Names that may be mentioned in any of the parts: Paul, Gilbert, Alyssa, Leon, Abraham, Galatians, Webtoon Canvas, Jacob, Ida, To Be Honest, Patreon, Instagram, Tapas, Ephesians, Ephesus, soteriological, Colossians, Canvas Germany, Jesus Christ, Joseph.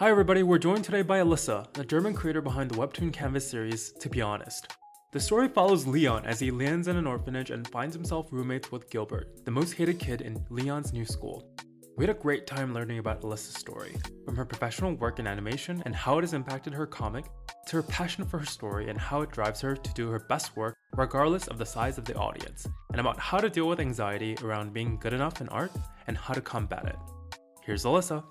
Hi everybody, we're joined today by Alyssa, the German creator behind the Webtoon Canvas series, To Be Honest. The story follows Leon as he lands in an orphanage and finds himself roommates with Gilbert, the most hated kid in Leon's new school. We had a great time learning about Alyssa's story, from her professional work in animation and how it has impacted her comic, to her passion for her story and how it drives her to do her best work regardless of the size of the audience, and about how to deal with anxiety around being good enough in art and how to combat it. Here's Alyssa.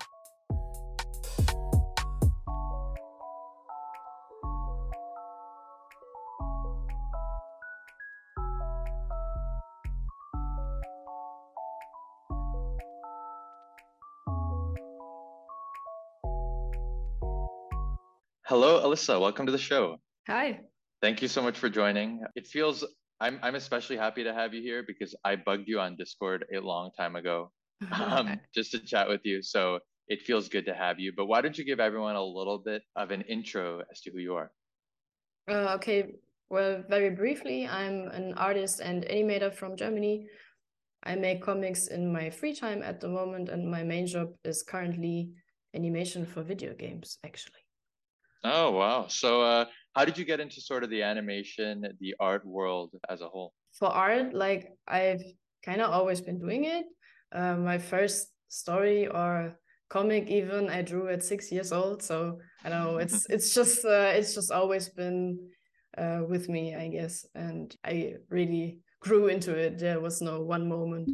Hello, Alyssa. Welcome to the show. Hi. Thank you so much for joining. It feels I'm especially happy to have you here because I bugged you on Discord a long time ago just to chat with you. So it feels good to have you. But why don't you give everyone a little bit of an intro as to who you are? Okay. Well, very briefly, I'm an artist and animator from Germany. I make comics in my free time at the moment, and my main job is currently animation for video games, actually. Oh, wow. So how did you get into sort of the animation, the art world as a whole? For art, like I've kind of always been doing it. My first story or comic even I drew at 6 years old. So I don't know, it's just always been with me, I guess. And I really grew into it. There was no one moment.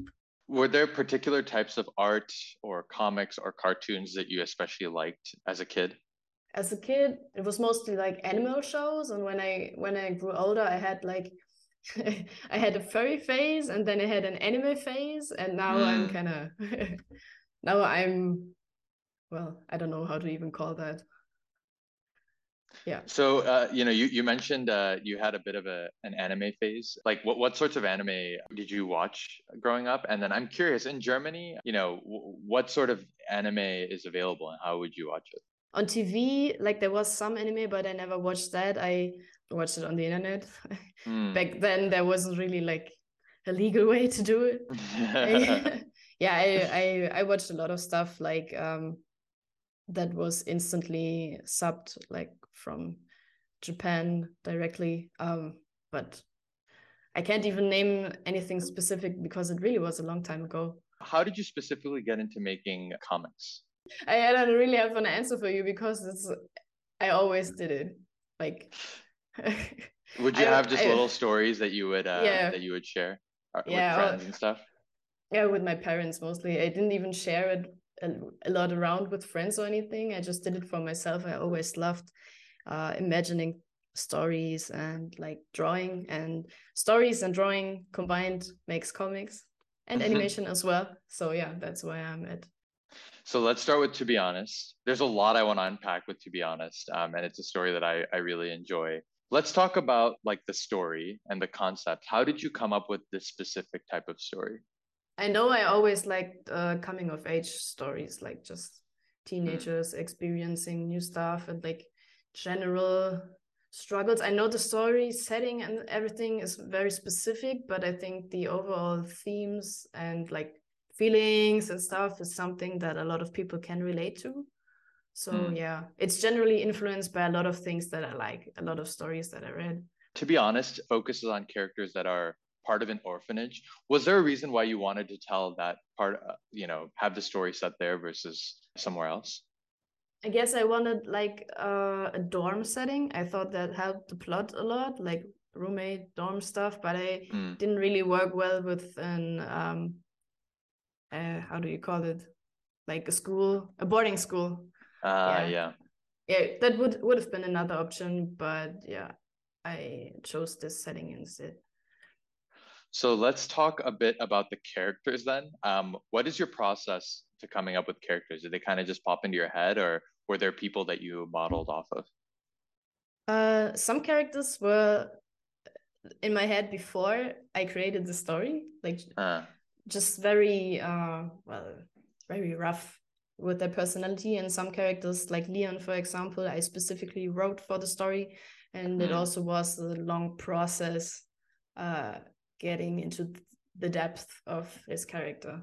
Were there particular types of art or comics or cartoons that you especially liked as a kid? As a kid, it was mostly like animal shows, and when I grew older, I had like I had a furry phase, and then I had an anime phase, and now I'm kind of well, I don't know how to even call that. Yeah. So you mentioned you had a bit of an anime phase. Like, what sorts of anime did you watch growing up? And then I'm curious, in Germany, what sort of anime is available, and how would you watch it? On TV, like there was some anime, but I never watched that. I watched it on the internet. Back then, there wasn't really like a legal way to do it. I watched a lot of stuff like that was instantly subbed, like from Japan directly. But I can't even name anything specific because it really was a long time ago. How did you specifically get into making comics? I don't really have an answer for you because I always did it. Like, would you have just little stories that you would that you would share with friends and stuff? Yeah, with my parents mostly. I didn't even share it a lot around with friends or anything. I just did it for myself. I always loved imagining stories and like drawing, and stories and drawing combined makes comics and animation as well. So yeah, that's why I'm at. So let's start with To Be Honest. There's a lot I want to unpack with To Be Honest, and it's a story that I really enjoy. Let's talk about like the story and the concept. How did you come up with this specific type of story? I know I always liked coming of age stories, like just teenagers experiencing new stuff and like general struggles. I know the story setting and everything is very specific, but I think the overall themes and like feelings and stuff is something that a lot of people can relate to. So yeah, it's generally influenced by a lot of things that I like, a lot of stories that I read. To Be Honest, focuses on characters that are part of an orphanage. Was there a reason why you wanted to tell that part, have the story set there versus somewhere else? I guess I wanted like a dorm setting. I thought that helped the plot a lot, like roommate, dorm stuff, but I didn't really work well with an... how do you call it? Like a boarding school. Yeah, that would have been another option, but yeah, I chose this setting instead. So let's talk a bit about the characters then. What is your process to coming up with characters? Did they kind of just pop into your head, or were there people that you modeled off of? Some characters were in my head before I created the story, like. Just very, very rough with their personality. And some characters like Leon, for example, I specifically wrote for the story. And it also was a long process getting into the depth of his character.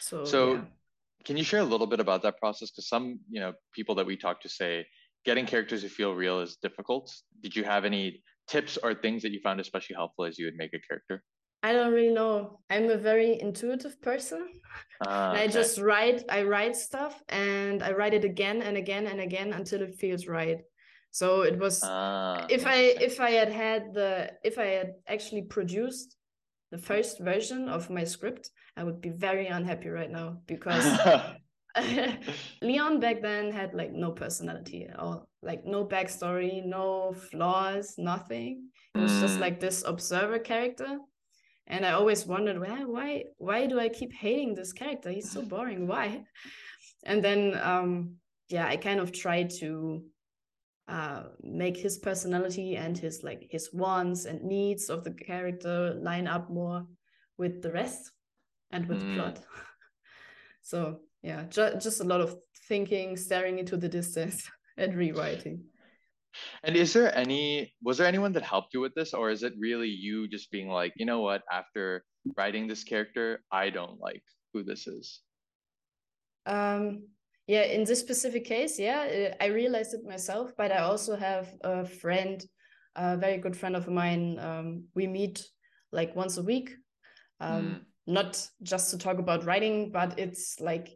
So Can you share a little bit about that process? Because some, you know, people that we talk to say getting characters to feel real is difficult. Did you have any tips or things that you found especially helpful as you would make a character? I don't really know. I'm a very intuitive person. I just write stuff and I write it again and again and again until it feels right. So it was, if I had actually produced the first version of my script, I would be very unhappy right now because Leon back then had like no personality at all, like no backstory, no flaws, nothing. It was just like this observer character. And I always wondered, well, why do I keep hating this character? He's so boring. Why? And then, I kind of tried to make his personality and his wants and needs of the character line up more with the rest and with plot. So yeah, just a lot of thinking, staring into the distance and rewriting. And was there anyone that helped you with this, or is it really you just being like, you know what, after writing this character, I don't like who this is? In this specific case, I realized it myself, but I also have a friend, a very good friend of mine. We meet like once a week, not just to talk about writing, but it's like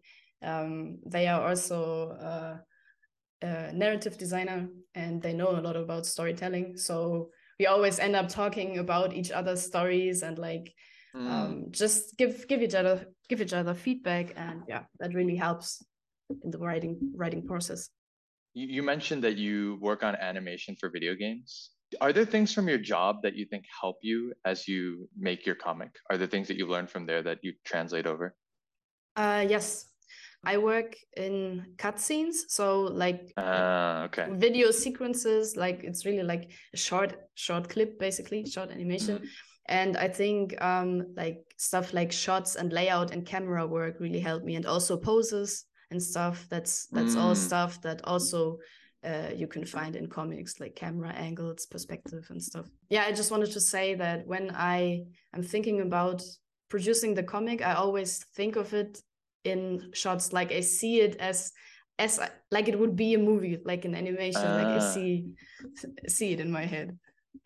they are also a narrative designer and they know a lot about storytelling. So we always end up talking about each other's stories and like just give each other feedback, and yeah, that really helps in the writing process. You mentioned that you work on animation for video games. Are there things from your job that you think help you as you make your comic? Are there things that you learned from there that you translate over? Yes. I work in cutscenes, so like video sequences, like it's really like a short clip, basically short animation. And I think like stuff like shots and layout and camera work really helped me, and also poses and stuff. That's all stuff that also you can find in comics, like camera angles, perspective and stuff. Yeah, I just wanted to say that when I am thinking about producing the comic, I always think of it in shots. Like I see it as like it would be a movie, like an animation, like I see it in my head.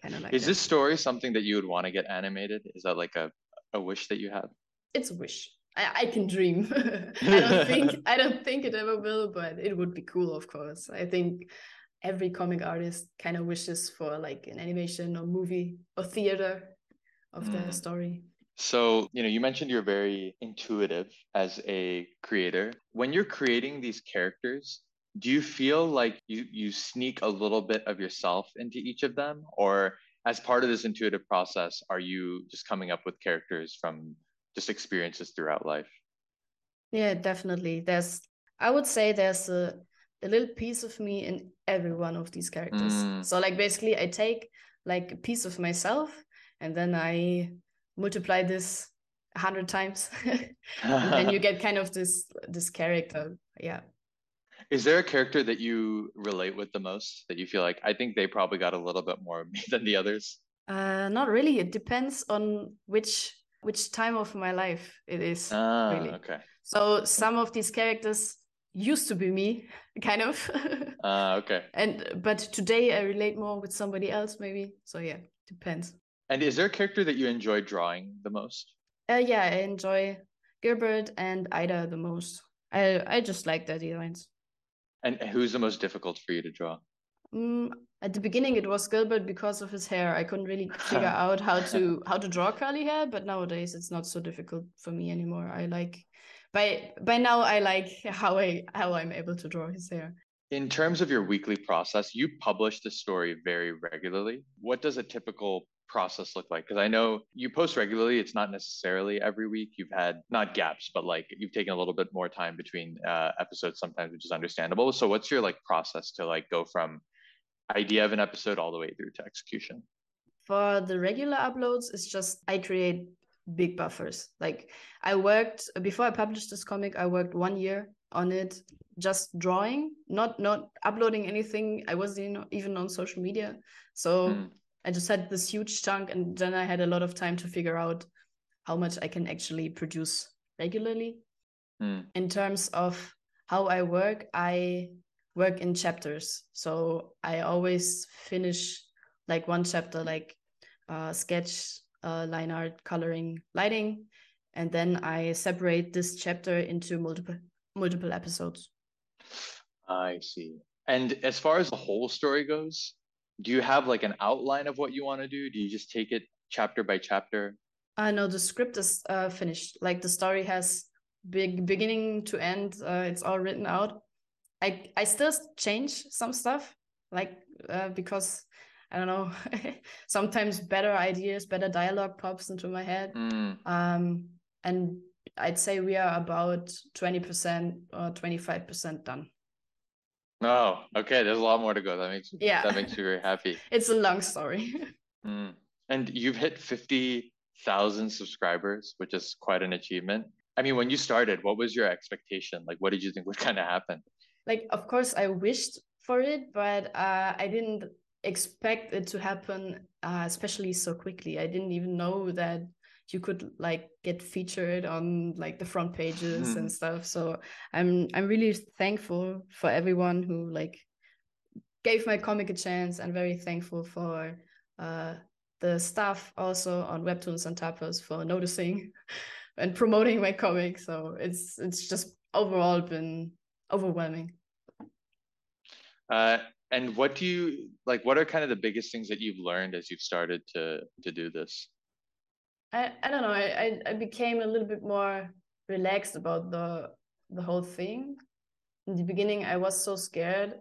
Kind of like. Is this story something that you would want to get animated? Is that like a wish that you have? It's a wish. I can dream. I don't think it ever will, but it would be cool, of course. I think every comic artist kind of wishes for like an animation or movie or theater of their story. So, you know, you mentioned you're very intuitive as a creator. When you're creating these characters, do you feel like you sneak a little bit of yourself into each of them? Or as part of this intuitive process, are you just coming up with characters from just experiences throughout life? Yeah, definitely. I would say there's a little piece of me in every one of these characters. So like basically I take like a piece of myself and then I multiply this 100 times and then you get kind of this character. Yeah. Is there a character that you relate with the most, that you feel like, I think they probably got a little bit more of me than the others? Not really. It depends on which time of my life it is, really. Okay. So some of these characters used to be me, kind of. Okay. But today I relate more with somebody else, maybe. So yeah, depends. And is there a character that you enjoy drawing the most? I enjoy Gilbert and Ida the most. I just like their designs. And who's the most difficult for you to draw? At the beginning, it was Gilbert because of his hair. I couldn't really figure out how to draw curly hair, but nowadays it's not so difficult for me anymore. I like by now I like how I'm able to draw his hair. In terms of your weekly process, you publish the story very regularly. What does a typical process look like? Because I know you post regularly. It's not necessarily every week. You've had not gaps, but like you've taken a little bit more time between episodes sometimes, which is understandable. So what's your like process to like go from idea of an episode all the way through to execution? For the regular uploads, it's just I create big buffers. Like before I published this comic, I worked 1 year on it, just drawing, not uploading anything. I wasn't even on social media. So I just had this huge chunk, and then I had a lot of time to figure out how much I can actually produce regularly. In terms of how I work in chapters. So I always finish like one chapter, like sketch, line art, coloring, lighting. And then I separate this chapter into multiple episodes. I see. And as far as the whole story goes, do you have like an outline of what you want to do? Do you just take it chapter by chapter? No, the script is finished. Like the story has big beginning to end. It's all written out. I still change some stuff, like because I don't know, sometimes better ideas, better dialogue pops into my head. And I'd say we are about 20% or 25% done. Oh, okay. There's a lot more to go. That makes me very happy. It's a long story. And you've hit 50,000 subscribers, which is quite an achievement. I mean, when you started, what was your expectation? Like, what did you think would kind of happen? Like, of course, I wished for it, but I didn't expect it to happen, especially so quickly. I didn't even know that you could like get featured on like the front pages and stuff. So I'm really thankful for everyone who like gave my comic a chance, and very thankful for the staff also on Webtoons and Tapas for noticing and promoting my comic. So it's just overall been overwhelming. And what do you like? What are kind of the biggest things that you've learned as you've started to do this? I don't know. I became a little bit more relaxed about the whole thing. In the beginning, I was so scared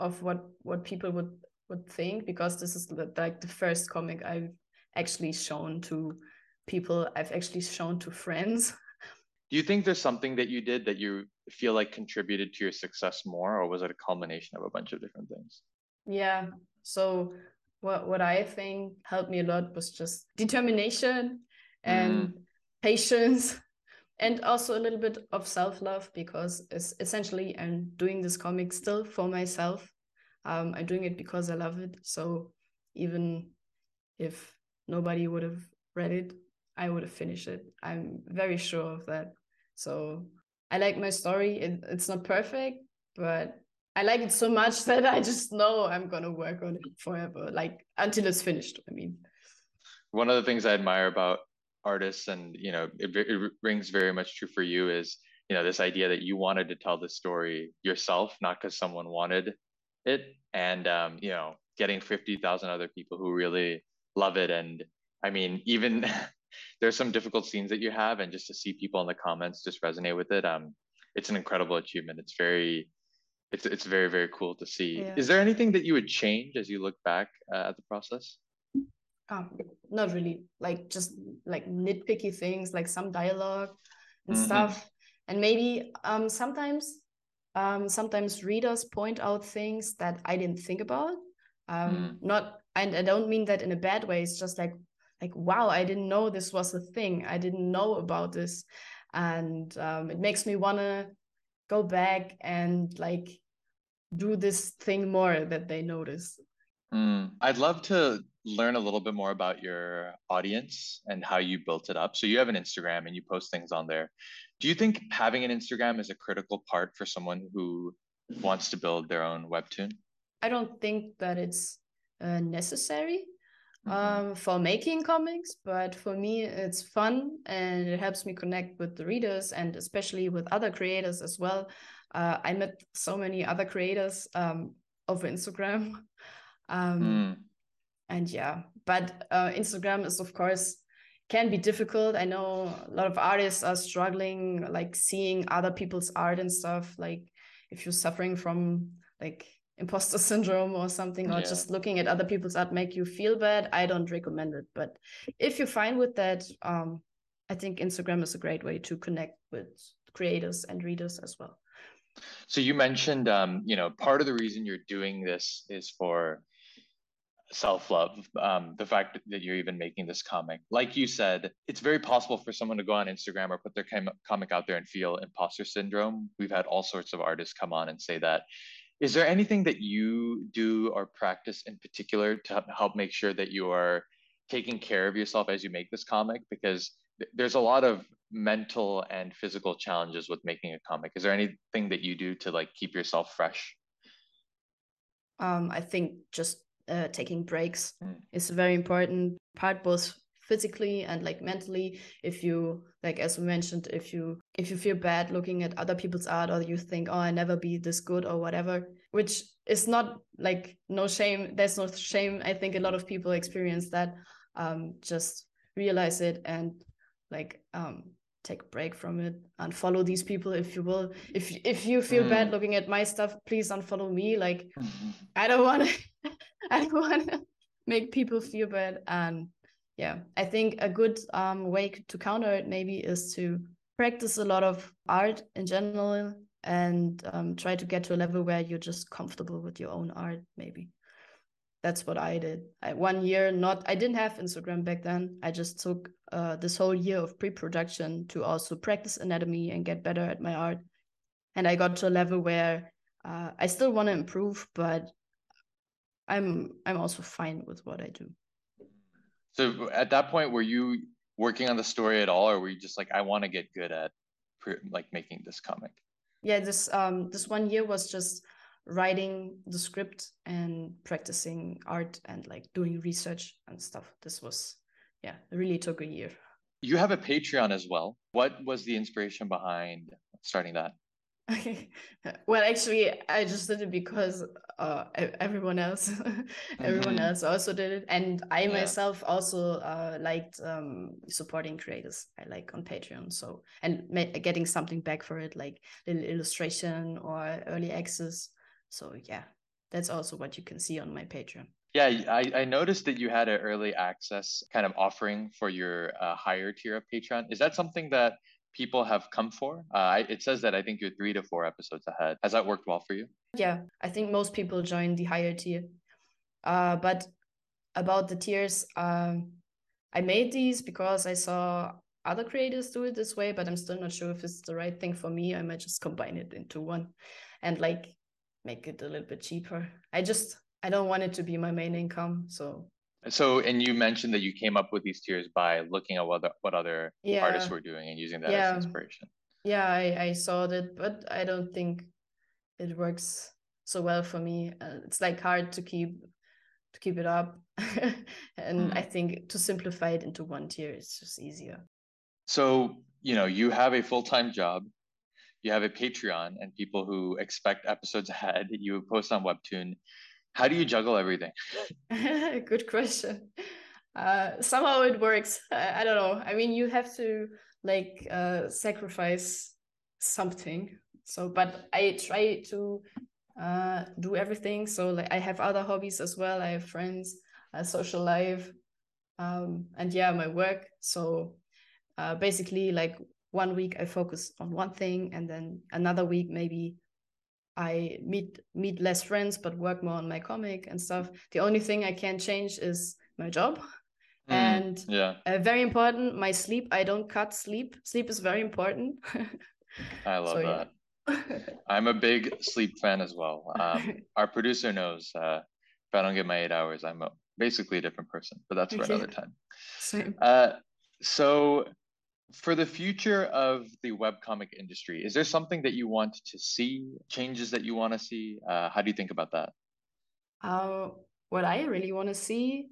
of what people would think, because this is like the first comic I've actually shown to people. I've actually shown to friends. Do you think there's something that you did that you feel like contributed to your success more, or was it a culmination of a bunch of different things? Yeah. So what I think helped me a lot was just determination and patience, and also a little bit of self-love, because it's essentially I'm doing this comic still for myself. I'm doing it because I love it. So even if nobody would have read it, I would have finished it. I'm very sure of that. So I like my story. It's not perfect, but I like it so much that I just know I'm going to work on it forever, like until it's finished. I mean, one of the things I admire about artists, and, you know, it rings very much true for you, is, you know, this idea that you wanted to tell the story yourself, not because someone wanted it, and, you know, getting 50,000 other people who really love it. And I mean, even there's some difficult scenes that you have, and just to see people in the comments just resonate with it. It's an incredible achievement. It's very, very cool to see. Yeah. Is there anything that you would change as you look back at the process? Not really. Like just like nitpicky things, like some dialogue and stuff. And maybe sometimes readers point out things that I didn't think about. Not, and I don't mean that in a bad way. It's just like, wow, I didn't know this was a thing. I didn't know about this. And it makes me want to go back and like do this thing more that they notice. I'd love to learn a little bit more about your audience and how you built it up. So you have an Instagram and you post things on there. Do you think having an Instagram is a critical part for someone who wants to build their own webtoon? I don't think that it's necessary for making comics, but for me it's fun and it helps me connect with the readers, and especially with other creators as well. I met so many other creators over Instagram, and yeah, but Instagram is of course can be difficult. I know a lot of artists are struggling, like seeing other people's art and stuff, like if you're suffering from like imposter syndrome or something, or just looking at other people's art make you feel bad, I don't recommend it. But if you're fine with that, I think Instagram is a great way to connect with creators and readers as well. So you mentioned, you know, part of the reason you're doing this is for self-love, the fact that you're even making this comic. Like you said, it's very possible for someone to go on Instagram or put their comic out there and feel imposter syndrome. We've had all sorts of artists come on and say that. Is there anything that you do or practice in particular to help make sure that you are taking care of yourself as you make this comic? Because there's a lot of mental and physical challenges with making a comic? Is there anything that you do to like keep yourself fresh? I think just taking breaks is a very important part, both physically and like mentally. If you, like as we mentioned, if you feel bad looking at other people's art, or you think, oh, I never be this good or whatever, which is not like, no shame, there's no shame. I think a lot of people experience that. Just realize it and like take a break from it, and follow these people if you will. If you feel bad looking at my stuff, please unfollow me. Like I don't want to make people feel bad. And yeah, I think a good way to counter it maybe is to practice a lot of art in general, and try to get to a level where you're just comfortable with your own art. Maybe that's what I did. I didn't have Instagram back then. I just took this whole year of pre-production to also practice anatomy and get better at my art. And I got to a level where I still want to improve, but I'm also fine with what I do. So at that point, were you working on the story at all, or were you just like, I want to get good at making this comic? Yeah, this 1 year was just writing the script and practicing art and like doing research and stuff. This was, yeah, it really took a year. You have a Patreon as well. What was the inspiration behind starting that? Okay. Well, actually, I just did it because everyone else also did it. And I myself also liked supporting creators I like on Patreon. So, and getting something back for it, like little illustration or early access. So yeah, that's also what you can see on my Patreon. Yeah, I noticed that you had an early access kind of offering for your higher tier of Patreon. Is that something that people have come for? It says that I think you're 3 to 4 episodes ahead. Has that worked well for you? Yeah, I think most people join the higher tier. But about the tiers, I made these because I saw other creators do it this way, but I'm still not sure if it's the right thing for me. I might just combine it into one and like make it a little bit cheaper. I don't want it to be my main income. So, and you mentioned that you came up with these tiers by looking at what other artists were doing and using that as inspiration. Yeah, I saw that, but I don't think it works so well for me. It's like hard to keep it up. And I think to simplify it into one tier is just easier. So, you know, you have a full-time job, you have a Patreon, and people who expect episodes ahead, you post on Webtoon. How do you juggle everything? Good question. Somehow it works. I don't know. I mean, you have to like sacrifice something. So, but I try to do everything. So, like, I have other hobbies as well. I have friends, a social life, and yeah, my work. So, basically, like 1 week I focus on one thing, and then another week maybe I meet less friends, but work more on my comic and stuff. The only thing I can change is my job. And very important, my sleep. I don't cut sleep. Sleep is very important. I love that. Yeah. I'm a big sleep fan as well. Our producer knows if I don't get my 8 hours, I'm basically a different person, but that's for another time. Same. So for the future of the webcomic industry, is there something that you want to see, changes that you want to see? How do you think about that? What I really want to see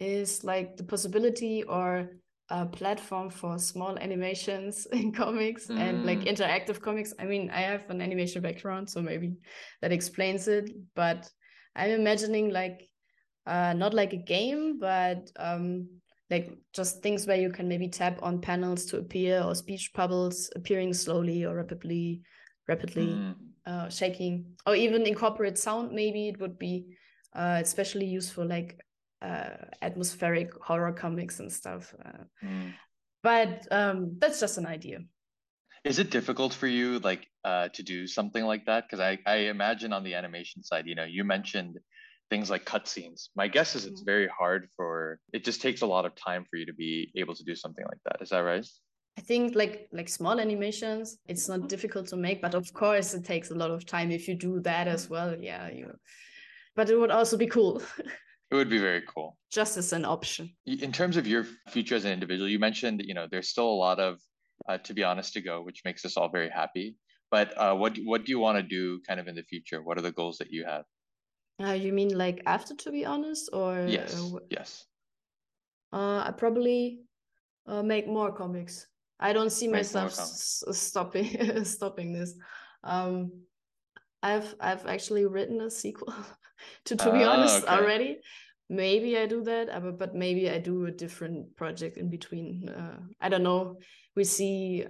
is like the possibility or a platform for small animations in comics and like interactive comics. I mean, I have an animation background, so maybe that explains it. But I'm imagining like not like a game, but like just things where you can maybe tap on panels to appear, or speech bubbles appearing slowly or rapidly shaking, or even incorporate sound. Maybe it would be especially useful like atmospheric horror comics and stuff. But that's just an idea. Is it difficult for you like to do something like that? Because I imagine on the animation side, you know, you mentioned things like cutscenes. My guess is it's very hard it just takes a lot of time for you to be able to do something like that. Is that right? I think like small animations, it's not difficult to make, but of course it takes a lot of time if you do that as well. Yeah, but it would also be cool. It would be very cool. Just as an option. In terms of your future as an individual, you mentioned, you know, there's still a lot of To Be Honest ago, which makes us all very happy. But what do you want to do kind of in the future? What are the goals that you have? You mean like after To Be Honest, or? Yes, yes. I probably make more comics. I don't see myself stopping this. I've actually written a sequel to Be Honest already. Maybe I do that, but maybe I do a different project in between. I don't know. I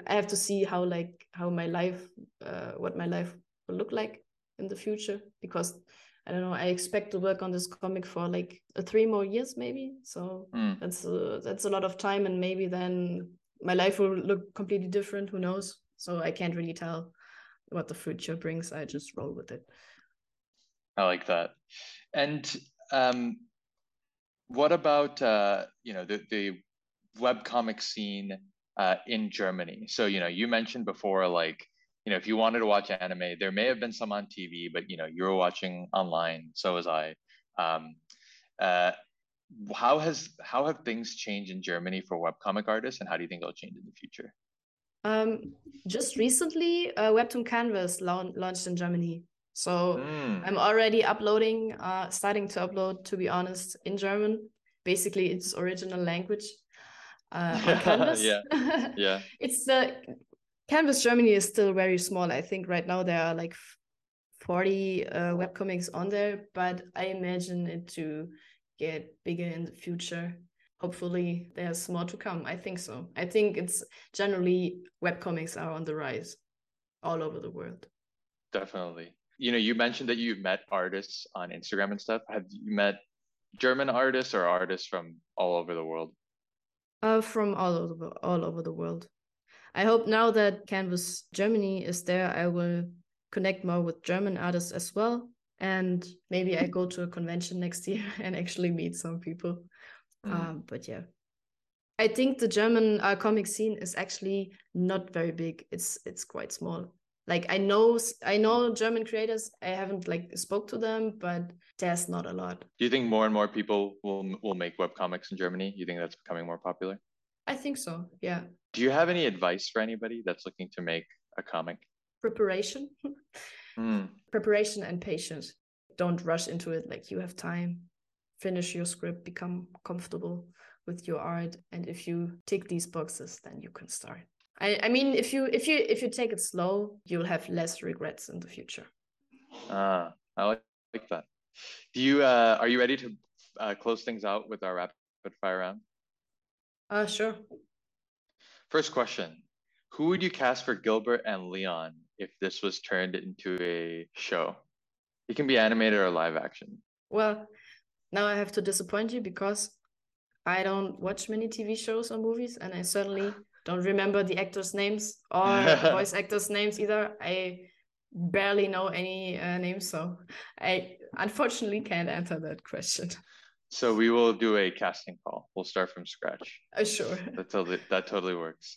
have to see how my life, what my life will look like in the future, because I don't know. I expect to work on this comic for like 3 more years, maybe. So that's a lot of time, and maybe then my life will look completely different. Who knows? So I can't really tell what the future brings. I just roll with it. I like that. And what about the webcomic scene in Germany? So you mentioned before, like, if you wanted to watch anime, there may have been some on TV, but you were watching online. So was I. How have things changed in Germany for webcomic artists, and how do you think it'll change in the future? Just recently, Webtoon Canvas launched in Germany. So I'm already starting to upload, To Be Honest, in German, basically its original language, on Canvas. Yeah. It's Canvas Germany is still very small. I think right now there are like 40 webcomics on there, but I imagine it to get bigger in the future. Hopefully there's more to come. I think so. I think it's generally webcomics are on the rise all over the world. Definitely. You mentioned that you've met artists on Instagram and stuff. Have you met German artists or artists from all over the world? From all over the world. I hope now that Canvas Germany is there, I will connect more with German artists as well. And maybe I go to a convention next year and actually meet some people. But yeah, I think the German comic scene is actually not very big. It's quite small. Like I know German creators. I haven't spoke to them, but there's not a lot. Do you think more and more people will make webcomics in Germany? You think that's becoming more popular? I think so. Yeah. Do you have any advice for anybody that's looking to make a comic? Preparation. Preparation and patience. Don't rush into it. You have time. Finish your script. Become comfortable with your art. And if you tick these boxes, then you can start. I mean, if you take it slow, you'll have less regrets in the future. I like that. Do you are you ready to close things out with our rapid fire round? Sure. First question: who would you cast for Gilbert and Leon if this was turned into a show? It can be animated or live action. Well, now I have to disappoint you because I don't watch many TV shows or movies, and I certainly don't remember the actors' names or voice actors' names either. I barely know any names, so I unfortunately can't answer that question. So we will do a casting call. We'll start from scratch. Sure. That totally works.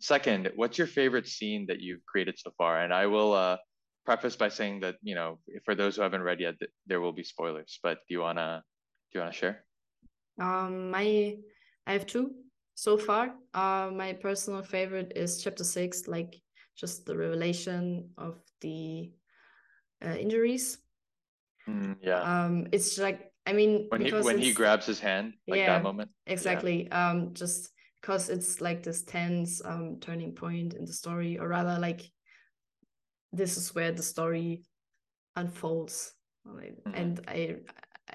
Second, what's your favorite scene that you've created so far? And I will preface by saying that, for those who haven't read yet, there will be spoilers. But do you wanna share? I have 2. So far, my personal favorite is chapter 6, just the revelation of the injuries. Yeah. It's when he grabs his hand, that moment. Exactly. Yeah. Just because it's this tense turning point in the story, or rather this is where the story unfolds. And I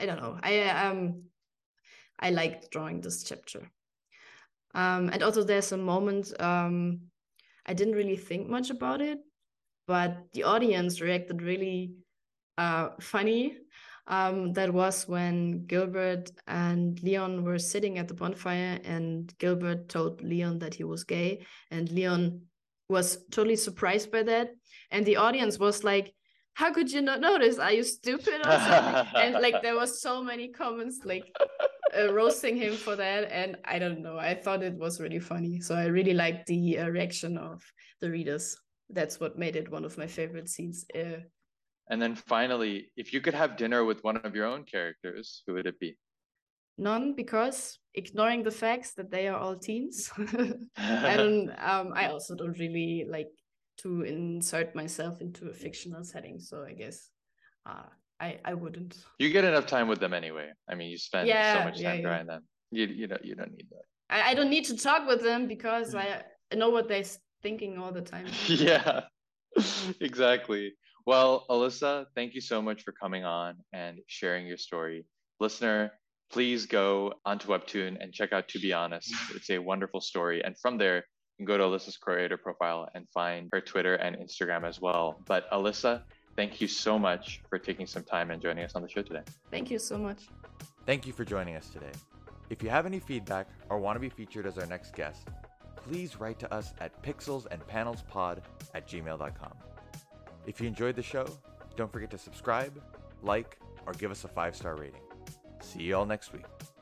don't know. I liked drawing this chapter. And also there's a moment, I didn't really think much about it, but the audience reacted really funny. That was when Gilbert and Leon were sitting at the bonfire, and Gilbert told Leon that he was gay, and Leon was totally surprised by that. And the audience was like, how could you not notice? Are you stupid or something? And there was so many comments roasting him for that, and I don't know. I thought it was really funny, so I really liked the reaction of the readers. That's what made it one of my favorite scenes. And then finally, if you could have dinner with one of your own characters, who would it be? None, because ignoring the facts that they are all teens, I also don't really like to insert myself into a fictional setting. So I guess I wouldn't. You get enough time with them anyway. I mean, you spend so much time drawing them. You don't need that. I don't need to talk with them because I know what they're thinking all the time. Yeah, exactly. Well, Alyssa, thank you so much for coming on and sharing your story. Listener, please go onto Webtoon and check out To Be Honest. It's a wonderful story. And from there, you can go to Alyssa's creator profile and find her Twitter and Instagram as well. But Alyssa, thank you so much for taking some time and joining us on the show today. Thank you so much. Thank you for joining us today. If you have any feedback or want to be featured as our next guest, please write to us at pixelsandpanelspod@gmail.com. If you enjoyed the show, don't forget to subscribe, like, or give us a 5-star rating. See you all next week.